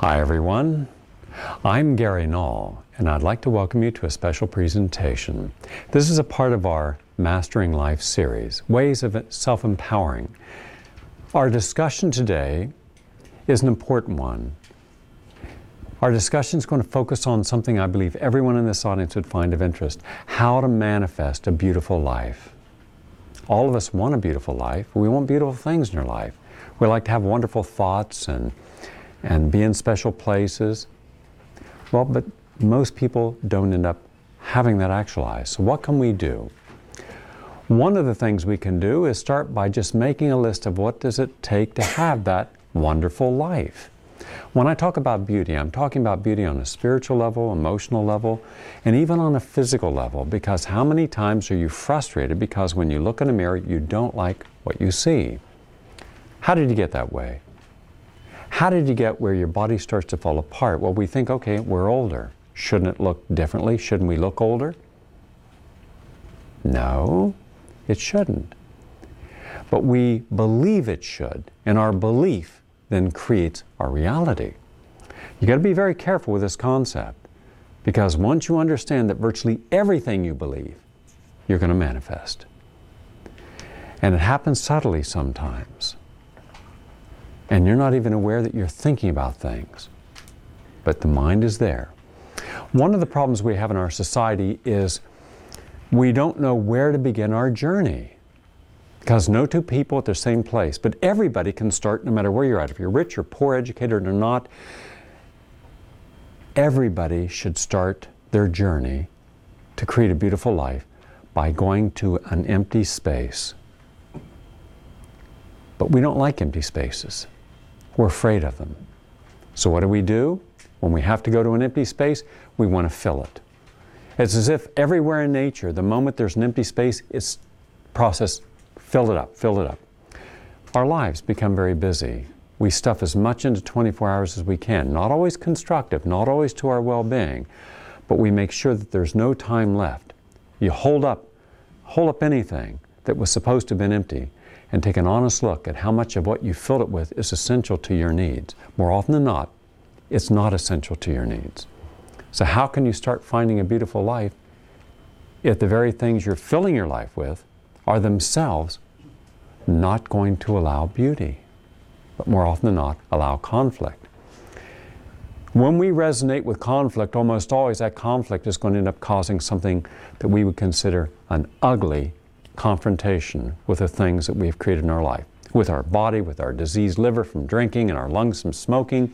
Hi everyone, I'm Gary Null, and I'd like to welcome you to a special presentation. This is a part of our Mastering Life series, Ways of Self-Empowering. Our discussion today is an important one. Our discussion is going to focus on something I believe everyone in this audience would find of interest, how to manifest a beautiful life. All of us want a beautiful life. We want beautiful things in our life. We like to have wonderful thoughts and be in special places. Well, but most people don't end up having that actualized. So what can we do? One of the things we can do is start by just making a list of what does it take to have that wonderful life. When I talk about beauty, I'm talking about beauty on a spiritual level, emotional level, and even on a physical level, because how many times are you frustrated because when you look in a mirror, you don't like what you see? How did you get that way? How did you get where your body starts to fall apart? Well, we think, okay, we're older. Shouldn't it look differently? Shouldn't we look older? No, it shouldn't. But we believe it should, and our belief then creates our reality. You got to be very careful with this concept, because once you understand that virtually everything you believe, you're going to manifest. And it happens subtly sometimes. And you're not even aware that you're thinking about things. But the mind is there. One of the problems we have in our society is we don't know where to begin our journey. Because no two people at the same place. But everybody can start no matter where you're at. If you're rich or poor, educated or not, everybody should start their journey to create a beautiful life by going to an empty space. But we don't like empty spaces. We're afraid of them. So what do? When we have to go to an empty space, we want to fill it. It's as if everywhere in nature, the moment there's an empty space, it's processed, fill it up, fill it up. Our lives become very busy. We stuff as much into 24 hours as we can, not always constructive, not always to our well-being, but we make sure that there's no time left. You hold up anything that was supposed to have been empty and take an honest look at how much of what you filled it with is essential to your needs. More often than not, it's not essential to your needs. So how can you start finding a beautiful life if the very things you're filling your life with are themselves not going to allow beauty, but more often than not, allow conflict? When we resonate with conflict, almost always that conflict is going to end up causing something that we would consider an ugly confrontation with the things that we've created in our life, with our body, with our diseased liver from drinking, and our lungs from smoking,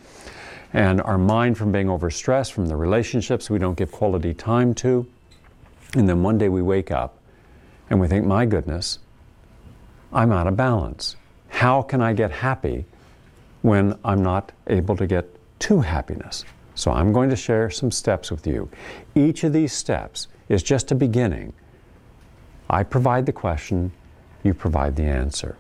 and our mind from being overstressed, from the relationships we don't give quality time to. And then one day we wake up and we think, my goodness, I'm out of balance. How can I get happy when I'm not able to get to happiness? So I'm going to share some steps with you. Each of these steps is just a beginning. I provide the question, you provide the answer.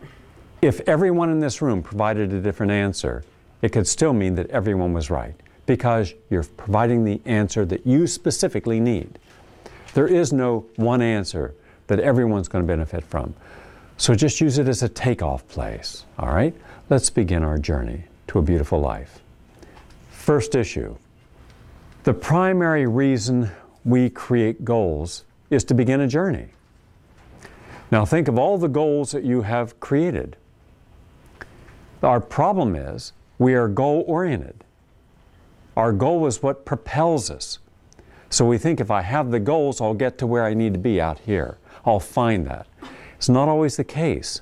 If everyone in this room provided a different answer, it could still mean that everyone was right, because you're providing the answer that you specifically need. There is no one answer that everyone's going to benefit from. So just use it as a takeoff place, all right? Let's begin our journey to a beautiful life. First issue, the primary reason we create goals is to begin a journey. Now think of all the goals that you have created. Our problem is we are goal-oriented. Our goal is what propels us. So we think, if I have the goals, I'll get to where I need to be out here. I'll find that. It's not always the case.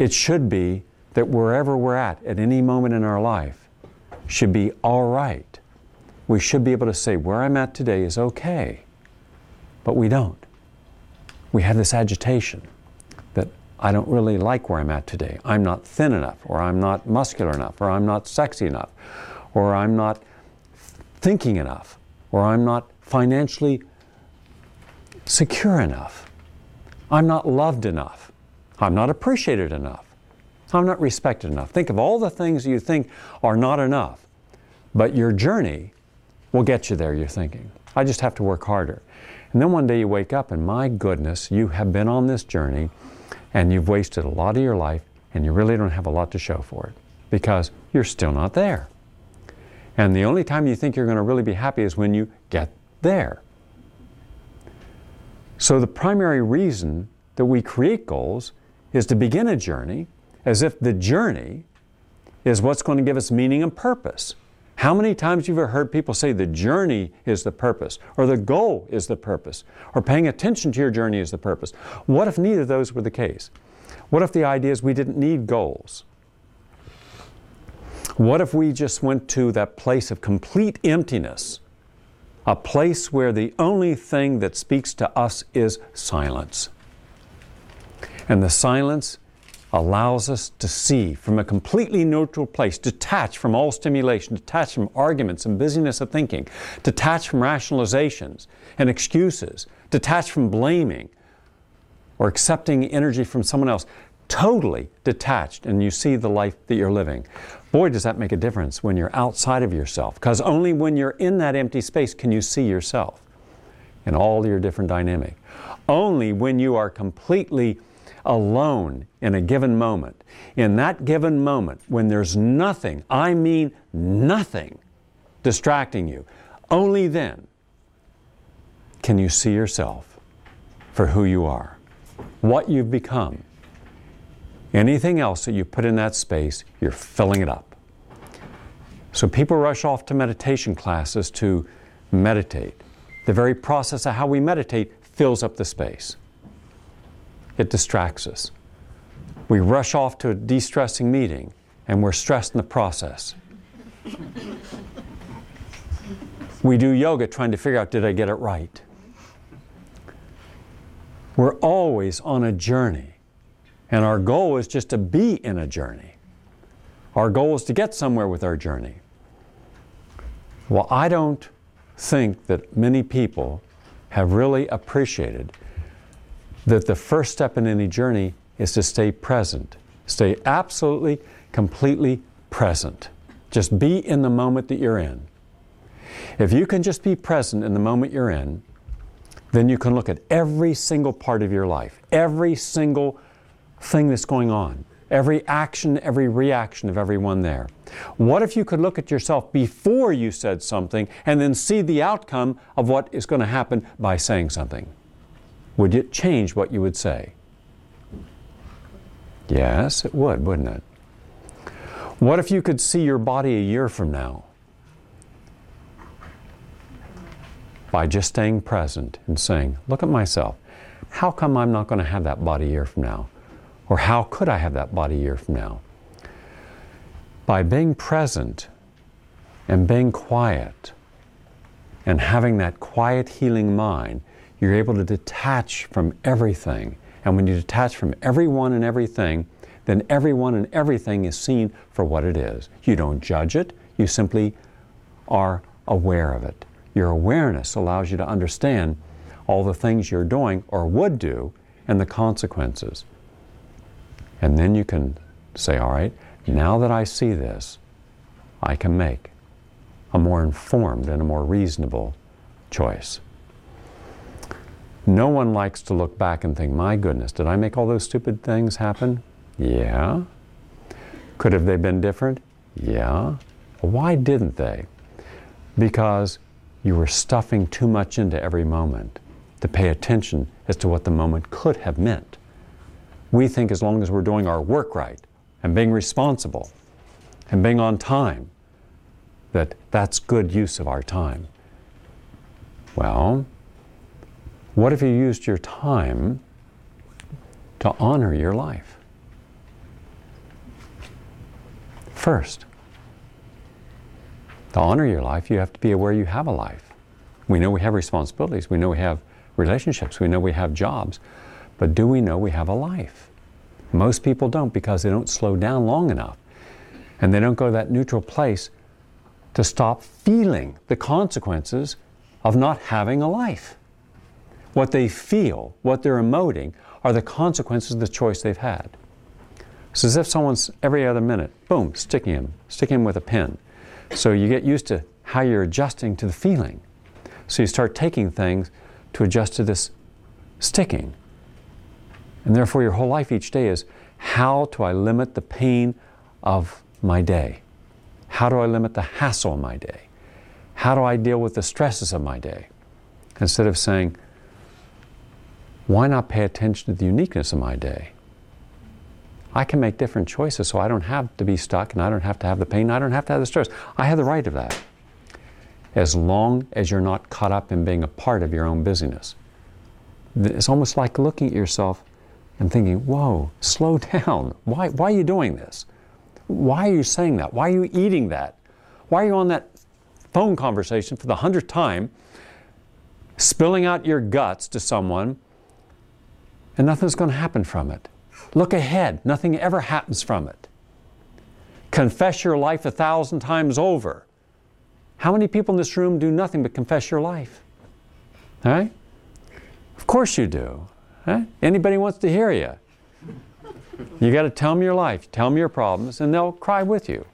It should be that wherever we're at any moment in our life, should be all right. We should be able to say, where I'm at today is okay. But we don't. We have this agitation that I don't really like where I'm at today. I'm not thin enough, or I'm not muscular enough, or I'm not sexy enough, or I'm not thinking enough, or I'm not financially secure enough. I'm not loved enough. I'm not appreciated enough. I'm not respected enough. Think of all the things you think are not enough, but your journey will get you there, you're thinking. I just have to work harder. And then one day you wake up and, my goodness, you have been on this journey and you've wasted a lot of your life and you really don't have a lot to show for it. because you're still not there. And the only time you think you're going to really be happy is when you get there. So the primary reason that we create goals is to begin a journey as if the journey is what's going to give us meaning and purpose. How many times have you ever heard people say the journey is the purpose, or the goal is the purpose, or paying attention to your journey is the purpose? What if neither of those were the case? What if the idea is we didn't need goals? What if we just went to that place of complete emptiness, a place where the only thing that speaks to us is silence? And the silence allows us to see from a completely neutral place, detached from all stimulation, detached from arguments and busyness of thinking, detached from rationalizations and excuses, detached from blaming or accepting energy from someone else, totally detached, and you see the life that you're living. Boy, does that make a difference when you're outside of yourself, because only when you're in that empty space can you see yourself in all your different dynamic. Only when you are completely alone in a given moment. In that given moment, when there's nothing, I mean nothing, distracting you, only then can you see yourself for who you are, what you've become. Anything else that you put in that space, you're filling it up. So people rush off to meditation classes to meditate. The very process of how we meditate fills up the space. It distracts us. We rush off to a de-stressing meeting, and we're stressed in the process. We do yoga trying to figure out, did I get it right? We're always on a journey, and our goal is just to be in a journey. Our goal is to get somewhere with our journey. Well, I don't think that many people have really appreciated that the first step in any journey is to stay present. Stay absolutely, completely present. Just be in the moment that you're in. If you can just be present in the moment you're in, then you can look at every single part of your life, every single thing that's going on, every action, every reaction of everyone there. What if you could look at yourself before you said something and then see the outcome of what is going to happen by saying something? Would it change what you would say? Yes, it would, wouldn't it? What if you could see your body a year from now? By just staying present and saying, look at myself. How come I'm not going to have that body a year from now? Or how could I have that body a year from now? By being present and being quiet and having that quiet healing mind, you're able to detach from everything. And when you detach from everyone and everything, then everyone and everything is seen for what it is. You don't judge it. You simply are aware of it. Your awareness allows you to understand all the things you're doing or would do and the consequences. And then you can say, all right, now that I see this, I can make a more informed and a more reasonable choice. No one likes to look back and think, my goodness, did I make all those stupid things happen? Yeah. Could have they been different? Yeah. Why didn't they? Because you were stuffing too much into every moment to pay attention as to what the moment could have meant. We think as long as we're doing our work right and being responsible and being on time, that that's good use of our time. Well, what if you used your time to honor your life? First, to honor your life, you have to be aware you have a life. We know we have responsibilities. We know we have relationships. We know we have jobs. But do we know we have a life? Most people don't, because they don't slow down long enough. And they don't go to that neutral place to stop feeling the consequences of not having a life. What they feel, what they're emoting, are the consequences of the choice they've had. It's as if someone's every other minute, boom, sticking him with a pin. So you get used to how you're adjusting to the feeling. So you start taking things to adjust to this sticking. And therefore, your whole life each day is, how do I limit the pain of my day? How do I limit the hassle of my day? How do I deal with the stresses of my day? Instead of saying, why not pay attention to the uniqueness of my day? I can make different choices so I don't have to be stuck, and I don't have to have the pain, I don't have to have the stress. I have the right of that. As long as you're not caught up in being a part of your own busyness. It's almost like looking at yourself and thinking, whoa, slow down. Why are you doing this? Why are you saying that? Why are you eating that? Why are you on that phone conversation for the 100th time, spilling out your guts to someone, and nothing's going to happen from it? Look ahead. Nothing ever happens from it. Confess your life 1,000 times over. How many people in this room do nothing but confess your life? All right? Of course you do. Right? Anybody wants to hear you. You got to tell them your life, tell them your problems, and they'll cry with you.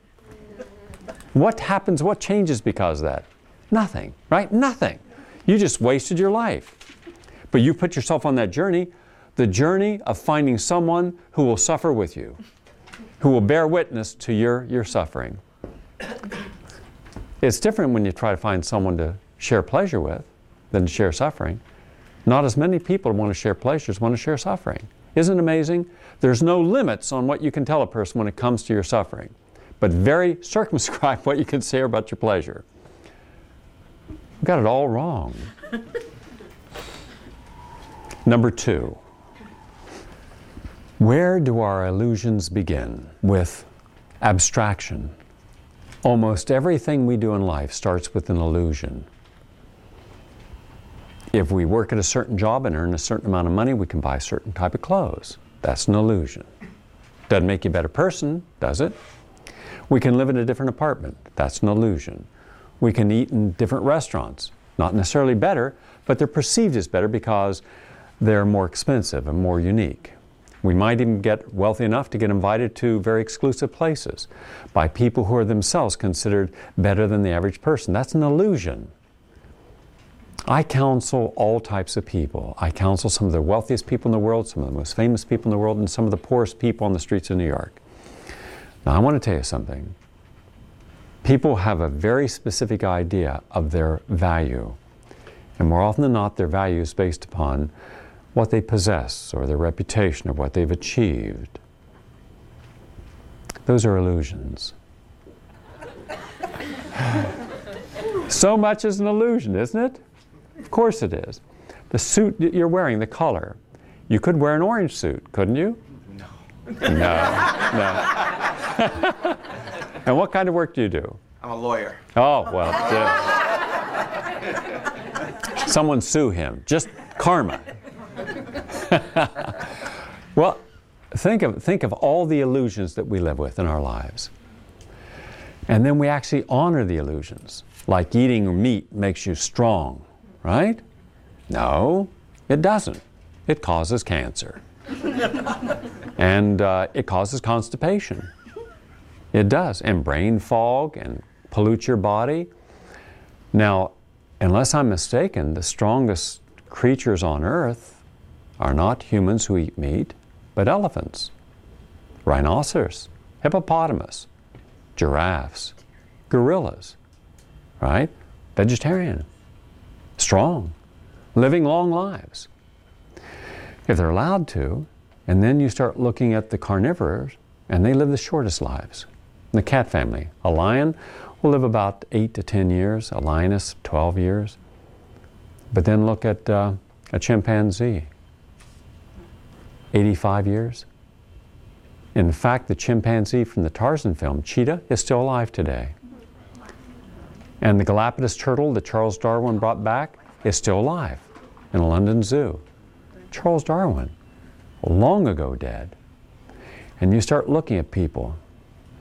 What happens, what changes because of that? Nothing, right? Nothing. You just wasted your life. But you put yourself on that journey, the journey of finding someone who will suffer with you, who will bear witness to your suffering. It's different when you try to find someone to share pleasure with than to share suffering. Not as many people want to share pleasures, want to share suffering. Isn't it amazing? There's no limits on what you can tell a person when it comes to your suffering, but very circumscribed what you can say about your pleasure. We've got it all wrong. Number two, where do our illusions begin? With abstraction. Almost everything we do in life starts with an illusion. If we work at a certain job and earn a certain amount of money, we can buy a certain type of clothes. That's an illusion. Doesn't make you a better person, does it? We can live in a different apartment. That's an illusion. We can eat in different restaurants. Not necessarily better, but they're perceived as better because they're more expensive and more unique. We might even get wealthy enough to get invited to very exclusive places by people who are themselves considered better than the average person. That's an illusion. I counsel all types of people. I counsel some of the wealthiest people in the world, some of the most famous people in the world, and some of the poorest people on the streets of New York. Now, I want to tell you something. People have a very specific idea of their value. And more often than not, their value is based upon what they possess or their reputation or what they've achieved. Those are illusions. So much is an illusion, isn't it? Of course it is. The suit that you're wearing, the color. You could wear an orange suit, couldn't you? No. No. And what kind of work do you do? I'm a lawyer. Oh, well. Yeah. Someone sue him. Just karma. Well, think of all the illusions that we live with in our lives. And then we actually honor the illusions. Like eating meat makes you strong. Right? No, it doesn't. It causes cancer. And it causes constipation. It does. And brain fog and pollutes your body. Now, unless I'm mistaken, the strongest creatures on earth are not humans who eat meat, but elephants, rhinoceros, hippopotamus, giraffes, gorillas. Right? Vegetarian. Strong, living long lives. If they're allowed to, and then you start looking at the carnivores, and they live the shortest lives. The cat family. A lion will live about 8 to 10 years, a lioness 12 years. But then look at a chimpanzee, 85 years. In fact, the chimpanzee from the Tarzan film, Cheetah, is still alive today. And the Galapagos turtle that Charles Darwin brought back is still alive in a London zoo. Charles Darwin, long ago dead. And you start looking at people,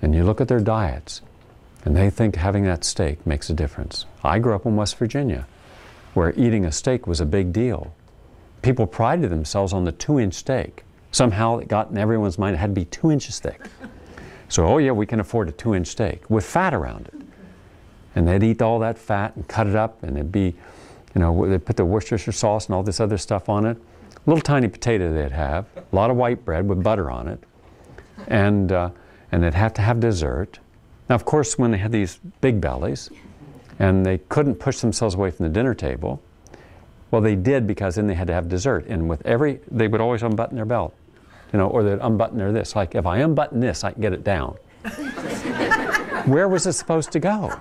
and you look at their diets, and they think having that steak makes a difference. I grew up in West Virginia, where eating a steak was a big deal. People prided themselves on the 2-inch steak. Somehow it got in everyone's mind it had to be 2 inches thick. So, oh yeah, we can afford a 2-inch steak with fat around it. And they'd eat all that fat and cut it up, and it'd be, you know, they'd put the Worcestershire sauce and all this other stuff on it. Little tiny potato they'd have, a lot of white bread with butter on it, and and they'd have to have dessert. Now, of course, when they had these big bellies and they couldn't push themselves away from the dinner table, well, they did, because then they had to have dessert. And with every, they would always unbutton their belt, you know, or they'd unbutton their this. Like, if I unbutton this, I can get it down. Where was it supposed to go?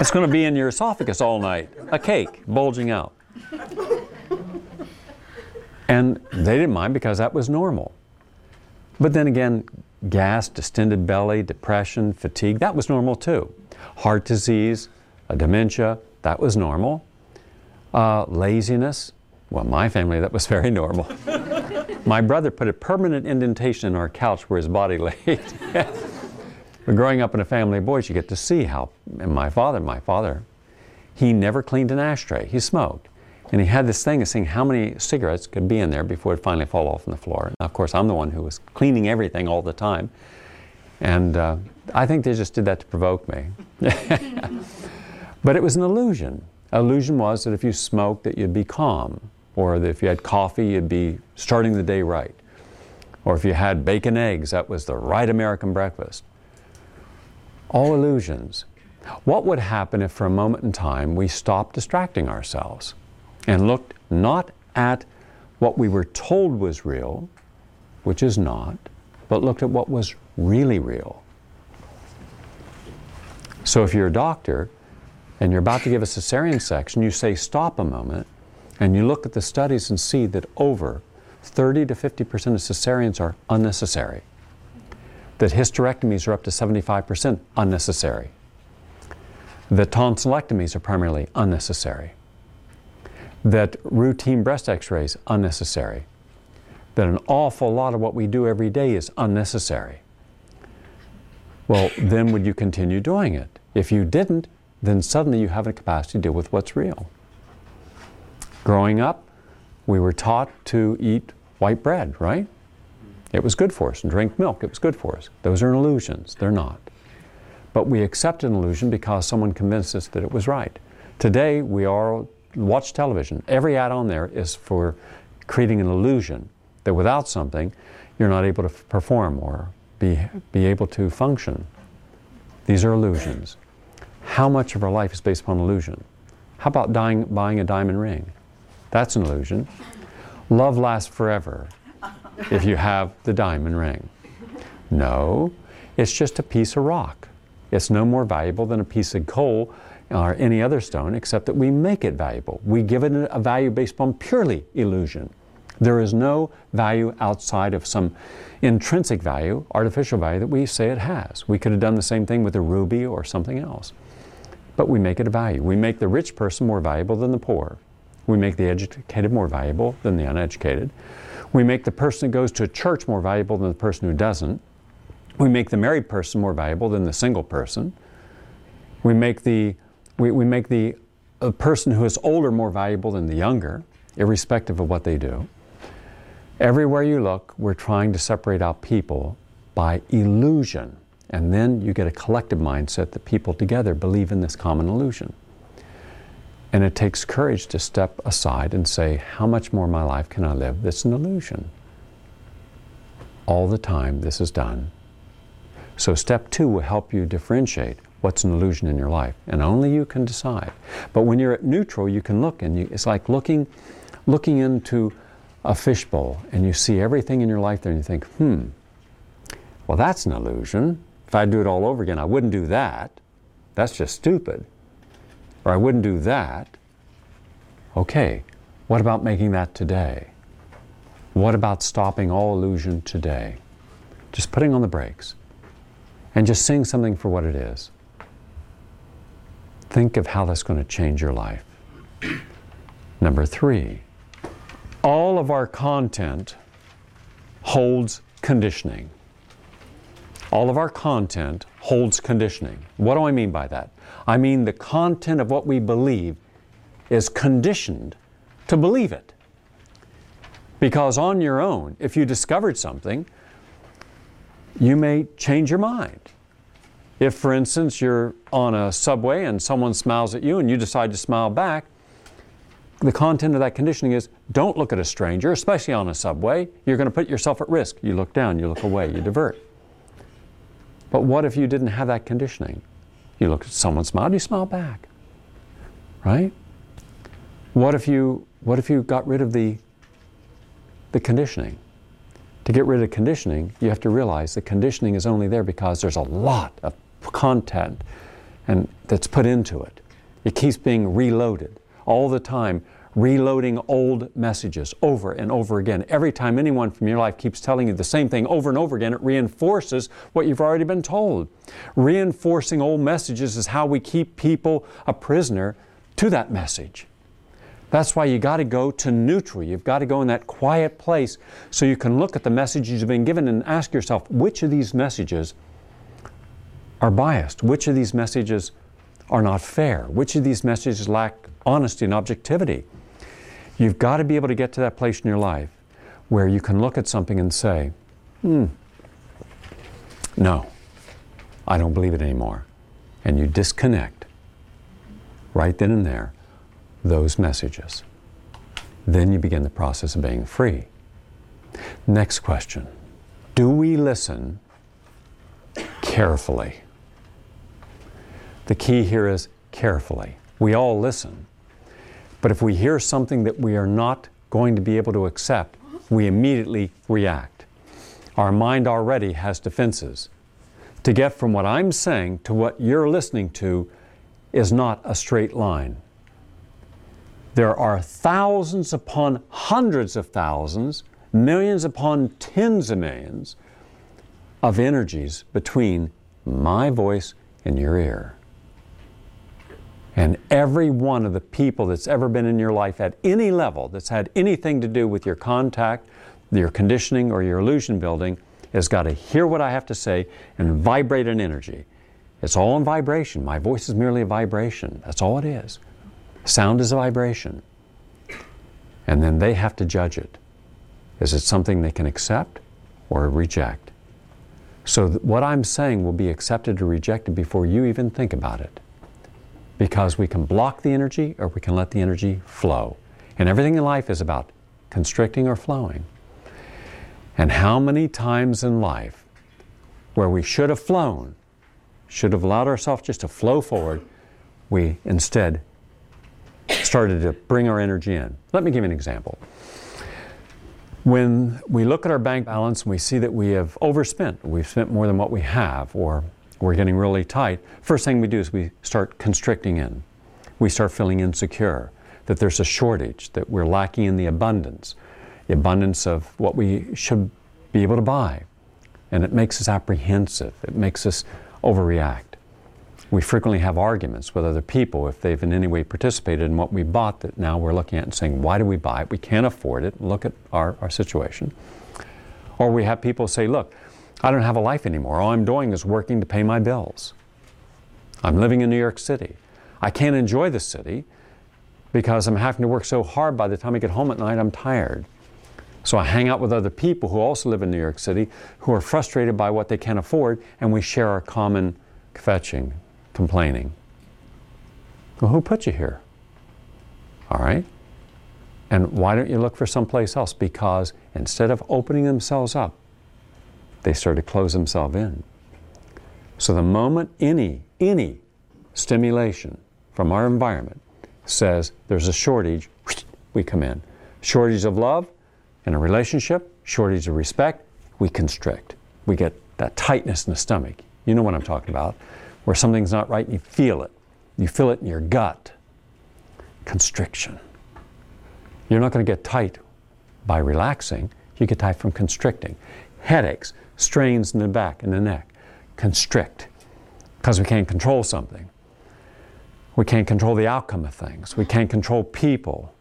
It's going to be in your esophagus all night, a cake bulging out. And they didn't mind, because that was normal. But then again, gas, distended belly, depression, fatigue, that was normal too. Heart disease, dementia, that was normal. Laziness, well, my family, that was very normal. My brother put a permanent indentation in our couch where his body laid. But growing up in a family of boys, you get to see how, and my father, he never cleaned an ashtray. He smoked. And he had this thing of seeing how many cigarettes could be in there before it finally fall off on the floor. And of course, I'm the one who was cleaning everything all the time. And I think they just did that to provoke me. But it was an illusion. Illusion was that if you smoked, that you'd be calm. Or that if you had coffee, you'd be starting the day right. Or if you had bacon eggs, that was the right American breakfast. All illusions. What would happen if for a moment in time we stopped distracting ourselves and looked not at what we were told was real, which is not, but looked at what was really real? So if you're a doctor and you're about to give a cesarean section, you say stop a moment, and you look at the studies and see that over 30 to 50% of cesareans are unnecessary. That hysterectomies are up to 75% unnecessary. That tonsillectomies are primarily unnecessary. That routine breast x-rays, unnecessary. That an awful lot of what we do every day is unnecessary. Well, then would you continue doing it? If you didn't, then suddenly you have a capacity to deal with what's real. Growing up, we were taught to eat white bread, right? It was good for us, and drink milk, it was good for us. Those are illusions, they're not. But we accept an illusion because someone convinced us that it was right. Today, we all watch television. Every ad on there is for creating an illusion that without something, you're not able to perform or be able to function. These are illusions. How much of our life is based upon illusion? How about buying a diamond ring? That's an illusion. Love lasts forever if you have the diamond ring. No, it's just a piece of rock. It's no more valuable than a piece of coal or any other stone, except that we make it valuable. We give it a value based upon purely illusion. There is no value outside of some intrinsic value, artificial value, that we say it has. We could have done the same thing with a ruby or something else. But we make it a value. We make the rich person more valuable than the poor. We make the educated more valuable than the uneducated. We make the person that goes to a church more valuable than the person who doesn't. We make the married person more valuable than the single person. We make the person who is older more valuable than the younger, irrespective of what they do. Everywhere you look, we're trying to separate out people by illusion. And then you get a collective mindset that people together believe in this common illusion. And it takes courage to step aside and say, how much more of my life can I live that's an illusion? All the time this is done. So step two will help you differentiate what's an illusion in your life, and only you can decide. But when you're at neutral, you can look, and it's like looking into a fishbowl, and you see everything in your life there, and you think, well, that's an illusion. If I do it all over again, I wouldn't do that. That's just stupid. Or I wouldn't do that. Okay, what about making that today? What about stopping all illusion today? Just putting on the brakes and just seeing something for what it is. Think of how that's going to change your life. Number three, all of our content holds conditioning. All of our content holds conditioning. What do I mean by that? I mean the content of what we believe is conditioned to believe it. Because on your own, if you discovered something, you may change your mind. If, for instance, you're on a subway and someone smiles at you and you decide to smile back, the content of that conditioning is, don't look at a stranger, especially on a subway. You're going to put yourself at risk. You look down, you look away, you divert. But what if you didn't have that conditioning? You look at someone smile, you smile back, right? What if you got rid of the conditioning? To get rid of conditioning, you have to realize the conditioning is only there because there's a lot of content and that's put into it. It keeps being reloaded all the time, reloading old messages over and over again. Every time anyone from your life keeps telling you the same thing over and over again, it reinforces what you've already been told. Reinforcing old messages is how we keep people a prisoner to that message. That's why you got to go to neutral. You've got to go in that quiet place so you can look at the messages you've been given and ask yourself, which of these messages are biased? Which of these messages are not fair? Which of these messages lack honesty and objectivity? You've got to be able to get to that place in your life where you can look at something and say, no, I don't believe it anymore. And you disconnect right then and there those messages. Then you begin the process of being free. Next question. Do we listen carefully? The key here is carefully. We all listen. But if we hear something that we are not going to be able to accept, we immediately react. Our mind already has defenses. To get from what I'm saying to what you're listening to is not a straight line. There are thousands upon hundreds of thousands, millions upon tens of millions of energies between my voice and your ear. And every one of the people that's ever been in your life at any level that's had anything to do with your contact, your conditioning, or your illusion building has got to hear what I have to say and vibrate an energy. It's all in vibration. My voice is merely a vibration. That's all it is. Sound is a vibration. And then they have to judge it. Is it something they can accept or reject? So what I'm saying will be accepted or rejected before you even think about it. Because we can block the energy or we can let the energy flow. And everything in life is about constricting or flowing. And how many times in life where we should have flown, should have allowed ourselves just to flow forward, we instead started to bring our energy in. Let me give you an example. When we look at our bank balance and we see that we have overspent, we've spent more than what we have, or we're getting really tight, first thing we do is we start constricting in. We start feeling insecure, that there's a shortage, that we're lacking in the abundance of what we should be able to buy. And it makes us apprehensive. It makes us overreact. We frequently have arguments with other people if they've in any way participated in what we bought that now we're looking at and saying, why do we buy it? We can't afford it. Look at our situation. Or we have people say, look, I don't have a life anymore. All I'm doing is working to pay my bills. I'm living in New York City. I can't enjoy the city because I'm having to work so hard. By the time I get home at night, I'm tired. So I hang out with other people who also live in New York City who are frustrated by what they can't afford, and we share our common fetching. Complaining. Well, who put you here? All right. And why don't you look for someplace else? Because instead of opening themselves up, they start to close themselves in. So the moment any stimulation from our environment says there's a shortage, we come in. Shortage of love in a relationship, shortage of respect, we constrict. We get that tightness in the stomach. You know what I'm talking about. Where something's not right and you feel it. You feel it in your gut. Constriction. You're not going to get tight by relaxing. You get tight from constricting. Headaches, strains in the back and the neck. Constrict. Because we can't control something. We can't control the outcome of things. We can't control people.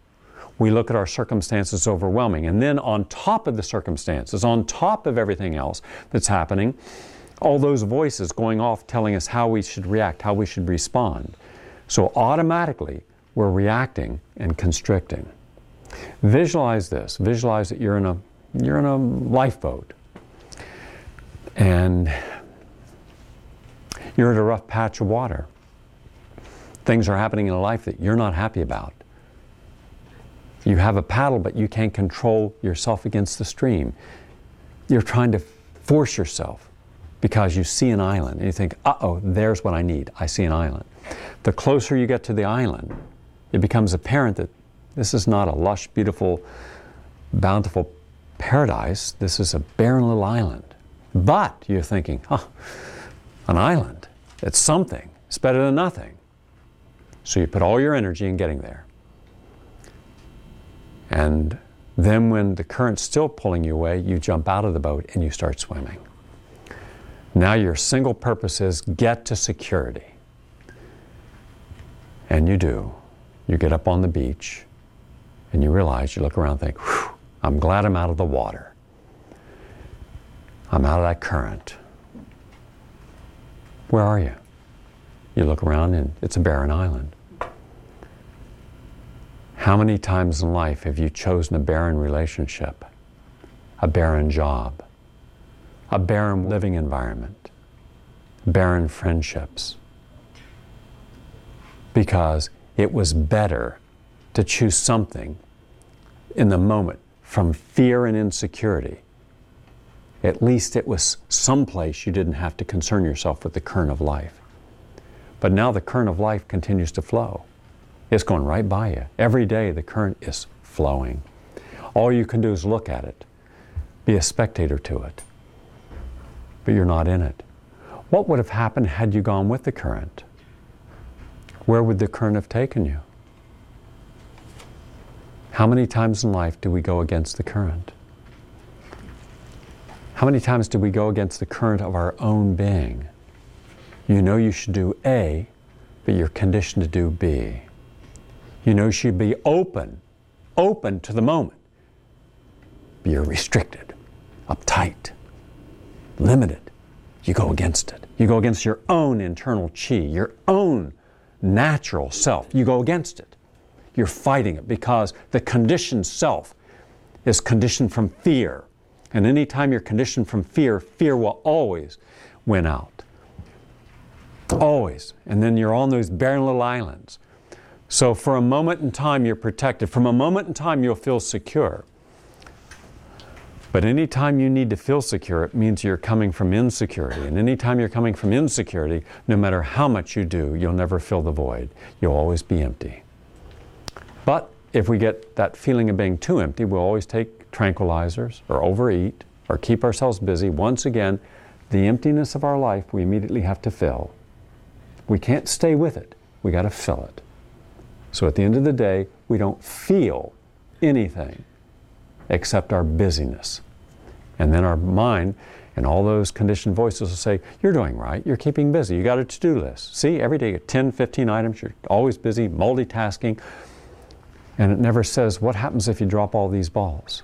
We look at our circumstances overwhelming. And then on top of the circumstances, on top of everything else that's happening, all those voices going off telling us how we should react, how we should respond. So automatically, we're reacting and constricting. Visualize this. Visualize that you're in a lifeboat. And you're in a rough patch of water. Things are happening in a life that you're not happy about. You have a paddle, but you can't control yourself against the stream. You're trying to force yourself because you see an island and you think, uh-oh, there's what I need. I see an island. The closer you get to the island, it becomes apparent that this is not a lush, beautiful, bountiful paradise. This is a barren little island. But you're thinking, huh, an island. It's something. It's better than nothing. So you put all your energy in getting there. And then when the current's still pulling you away, you jump out of the boat and you start swimming. Now your single purpose is get to security. And you do. You get up on the beach and you realize, you look around and think, whew, I'm glad I'm out of the water. I'm out of that current. Where are you? You look around and it's a barren island. How many times in life have you chosen a barren relationship, a barren job, a barren living environment, barren friendships? Because it was better to choose something in the moment from fear and insecurity. At least it was someplace you didn't have to concern yourself with the current of life. But now the current of life continues to flow. It's going right by you. Every day the current is flowing. All you can do is look at it, be a spectator to it, but you're not in it. What would have happened had you gone with the current? Where would the current have taken you? How many times in life do we go against the current? How many times do we go against the current of our own being? You know you should do A, but you're conditioned to do B. You know you should be open to the moment, but you're restricted, uptight, limited. You go against it. You go against your own internal chi, your own natural self. You go against it. You're fighting it because the conditioned self is conditioned from fear. And anytime you're conditioned from fear, fear will always win out. Always. And then you're on those barren little islands. So for a moment in time, you're protected. From a moment in time, you'll feel secure. But anytime you need to feel secure, it means you're coming from insecurity. And anytime you're coming from insecurity, no matter how much you do, you'll never fill the void. You'll always be empty. But if we get that feeling of being too empty, we'll always take tranquilizers or overeat or keep ourselves busy. Once again, the emptiness of our life we immediately have to fill. We can't stay with it. We got to fill it. So at the end of the day, we don't feel anything except our busyness. And then our mind and all those conditioned voices will say, you're doing right, you're keeping busy, you got a to-do list. See, every day you get 10, 15 items, you're always busy, multitasking, and it never says, what happens if you drop all these balls?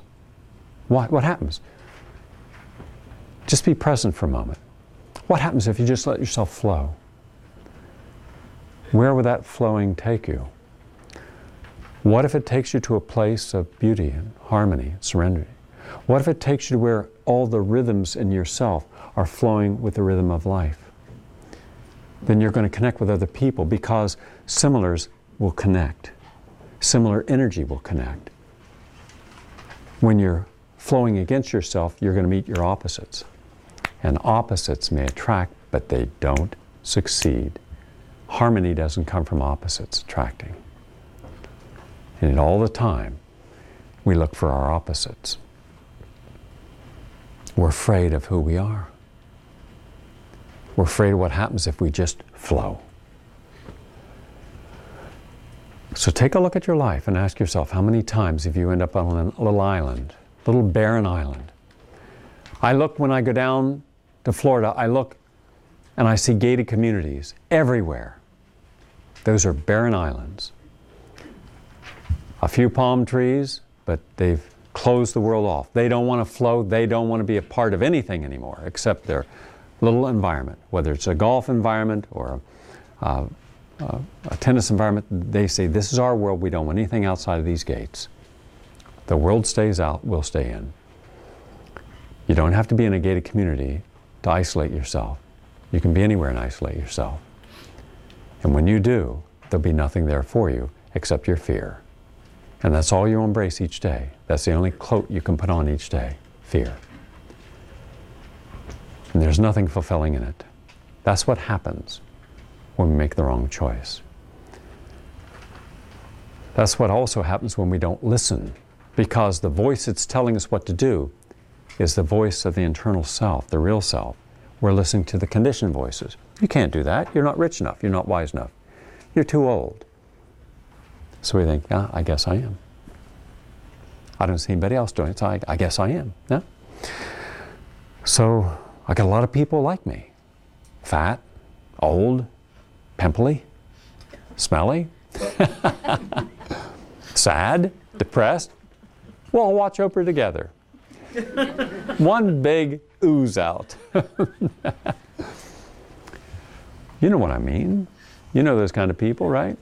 What happens? Just be present for a moment. What happens if you just let yourself flow? Where would that flowing take you? What if it takes you to a place of beauty and harmony and serenity? What if it takes you to where all the rhythms in yourself are flowing with the rhythm of life? Then you're going to connect with other people because similars will connect. Similar energy will connect. When you're flowing against yourself, you're going to meet your opposites. And opposites may attract, but they don't succeed. Harmony doesn't come from opposites attracting. And all the time, we look for our opposites. We're afraid of who we are. We're afraid of what happens if we just flow. So take a look at your life and ask yourself, how many times have you end up on a little island, little barren island? I look when I go down to Florida, I look and I see gated communities everywhere. Those are barren islands. A few palm trees, but they've closed the world off. They don't want to flow. They don't want to be a part of anything anymore except their little environment. Whether it's a golf environment or a tennis environment, they say, this is our world. We don't want anything outside of these gates. The world stays out, we'll stay in. You don't have to be in a gated community to isolate yourself. You can be anywhere and isolate yourself. And when you do, there'll be nothing there for you except your fear. And that's all you embrace each day. That's the only coat you can put on each day, fear. And there's nothing fulfilling in it. That's what happens when we make the wrong choice. That's what also happens when we don't listen, because the voice that's telling us what to do is the voice of the internal self, the real self. We're listening to the conditioned voices. You can't do that. You're not rich enough. You're not wise enough. You're too old. So we think, I guess I am. I don't see anybody else doing it, so I guess I am. Yeah? So I got a lot of people like me. Fat, old, pimply, smelly, sad, depressed. We'll watch Oprah together. One big ooze out. You know what I mean. You know those kind of people, right?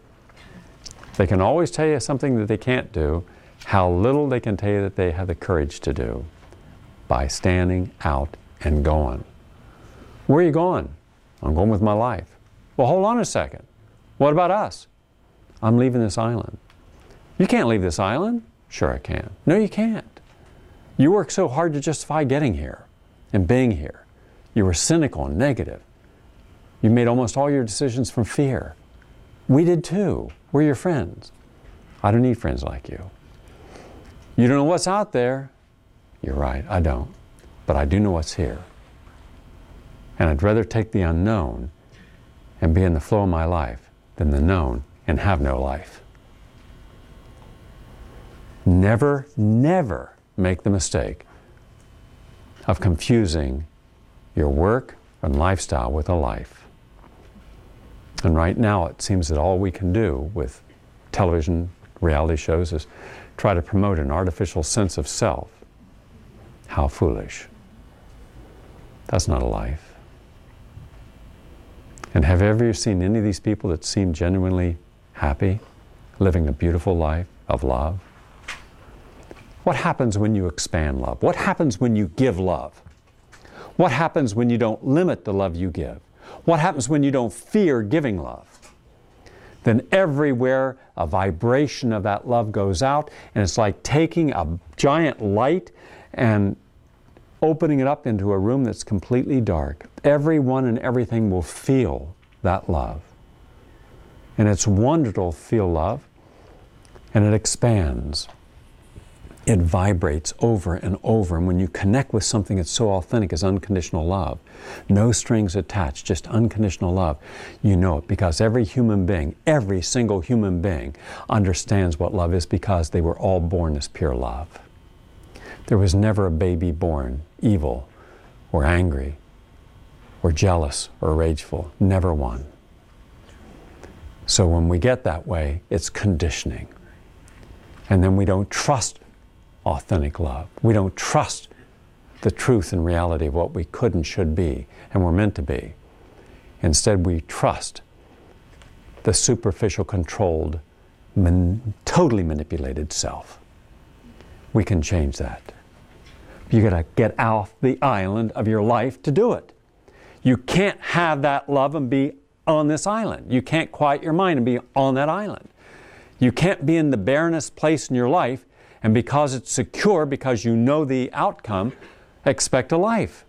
They can always tell you something that they can't do, how little they can tell you that they have the courage to do by standing out and going. Where are you going? I'm going with my life. Well, hold on a second. What about us? I'm leaving this island. You can't leave this island. Sure I can. No, you can't. You worked so hard to justify getting here and being here. You were cynical and negative. You made almost all your decisions from fear. We did too. We're your friends. I don't need friends like you. You don't know what's out there. You're right, I don't. But I do know what's here. And I'd rather take the unknown and be in the flow of my life than the known and have no life. Never, never make the mistake of confusing your work and lifestyle with a life. And right now it seems that all we can do with television, reality shows, is try to promote an artificial sense of self. How foolish. That's not a life. And have you ever seen any of these people that seem genuinely happy, living a beautiful life of love? What happens when you expand love? What happens when you give love? What happens when you don't limit the love you give? What happens when you don't fear giving love? Then everywhere a vibration of that love goes out, and it's like taking a giant light and opening it up into a room that's completely dark. Everyone and everything will feel that love. And it's wonderful to feel love, and it expands. It vibrates over and over, and when you connect with something that's so authentic as unconditional love, no strings attached, just unconditional love, you know it, because every human being, every single human being understands what love is, because they were all born as pure love. There was never a baby born evil or angry or jealous or rageful, never one. So when we get that way, it's conditioning. And then we don't trust authentic love. We don't trust the truth and reality of what we could and should be and were meant to be. Instead, we trust the superficial, controlled, totally manipulated self. We can change that. You gotta get off the island of your life to do it. You can't have that love and be on this island. You can't quiet your mind and be on that island. You can't be in the barrenest place in your life and, because it's secure, because you know the outcome, expect a life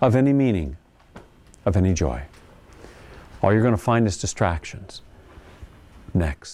of any meaning, of any joy. All you're going to find is distractions. Next.